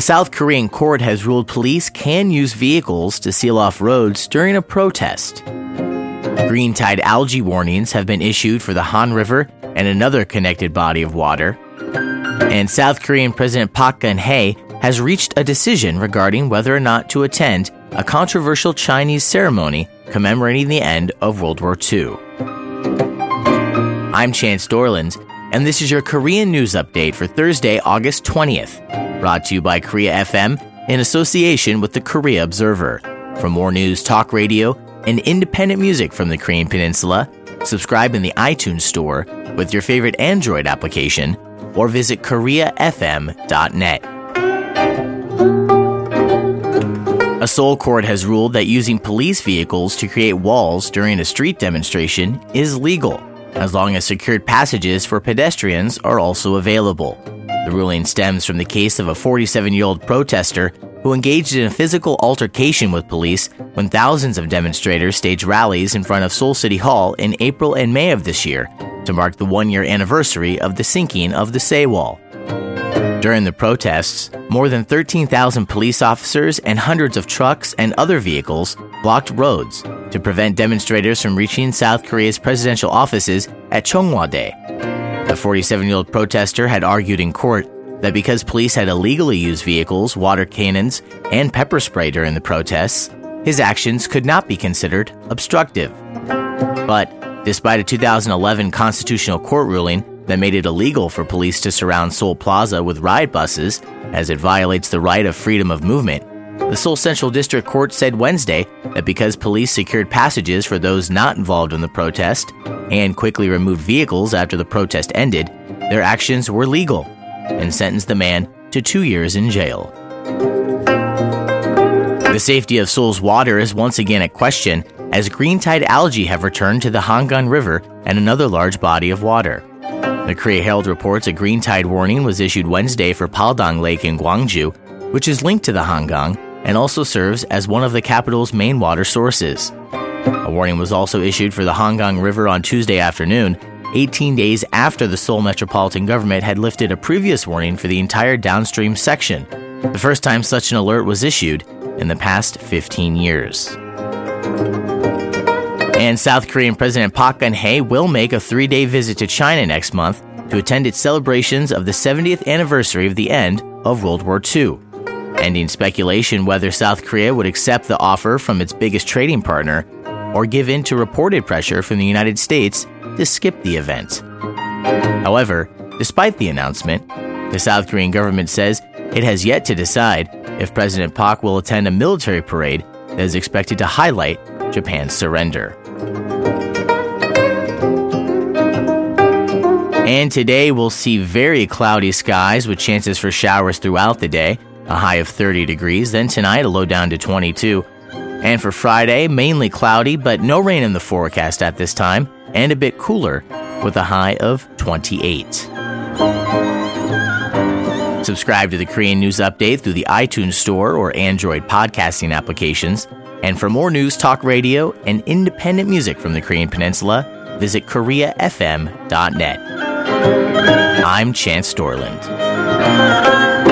A South Korean court has ruled police can use vehicles to seal off roads during a protest. Green tide algae warnings have been issued for the Han River and another connected body of water. And South Korean President Park Geun-hye has reached a decision regarding whether or not to attend a controversial Chinese ceremony commemorating the end of World War II. I'm Chance Dorland, and this is your Korean News Update for Thursday, August 20th, brought to you by Korea FM in association with the Korea Observer. For more news, talk radio, and independent music from the Korean Peninsula, subscribe in the iTunes Store with your favorite Android application, or visit KoreaFM.net. A Seoul court has ruled that using police vehicles to create walls during a street demonstration is legal, as long as secured passages for pedestrians are also available. The ruling stems from the case of a 47-year-old protester who engaged in a physical altercation with police when thousands of demonstrators staged rallies in front of Seoul City Hall in April and May of this year to mark the one-year anniversary of the sinking of the Sewol. During the protests, more than 13,000 police officers and hundreds of trucks and other vehicles blocked roads to prevent demonstrators from reaching South Korea's presidential offices at Cheongwadae. The 47-year-old protester had argued in court that because police had illegally used vehicles, water cannons, and pepper spray during the protests, his actions could not be considered obstructive. But despite a 2011 constitutional court ruling that made it illegal for police to surround Seoul Plaza with riot buses, as it violates the right of freedom of movement, the Seoul Central District Court said Wednesday that because police secured passages for those not involved in the protest and quickly removed vehicles after the protest ended, their actions were legal, and sentenced the man to 2 years in jail. The safety of Seoul's water is once again at question, as green tide algae have returned to the Hangang River and another large body of water. The Korea Herald reports a green tide warning was issued Wednesday for Paldang Lake in Gwangju, which is linked to the Hangang and also serves as one of the capital's main water sources. A warning was also issued for the Hangang River on Tuesday afternoon, 18 days after the Seoul Metropolitan Government had lifted a previous warning for the entire downstream section, the first time such an alert was issued in the past 15 years. And South Korean President Park Geun-hye will make a 3-day visit to China next month to attend its celebrations of the 70th anniversary of the end of World War II, ending speculation whether South Korea would accept the offer from its biggest trading partner or give in to reported pressure from the United States to skip the event. However, despite the announcement, the South Korean government says it has yet to decide if President Park will attend a military parade that is expected to highlight Japan's surrender. And today we'll see very cloudy skies with chances for showers throughout the day, a high of 30 degrees, then tonight a low down to 22. And for Friday, mainly cloudy but no rain in the forecast at this time, and a bit cooler with a high of 28. Subscribe to the Korean News Update through the iTunes Store or Android podcasting applications. And for more news, talk radio, and independent music from the Korean Peninsula, visit KoreaFM.net. I'm Chance Dorland.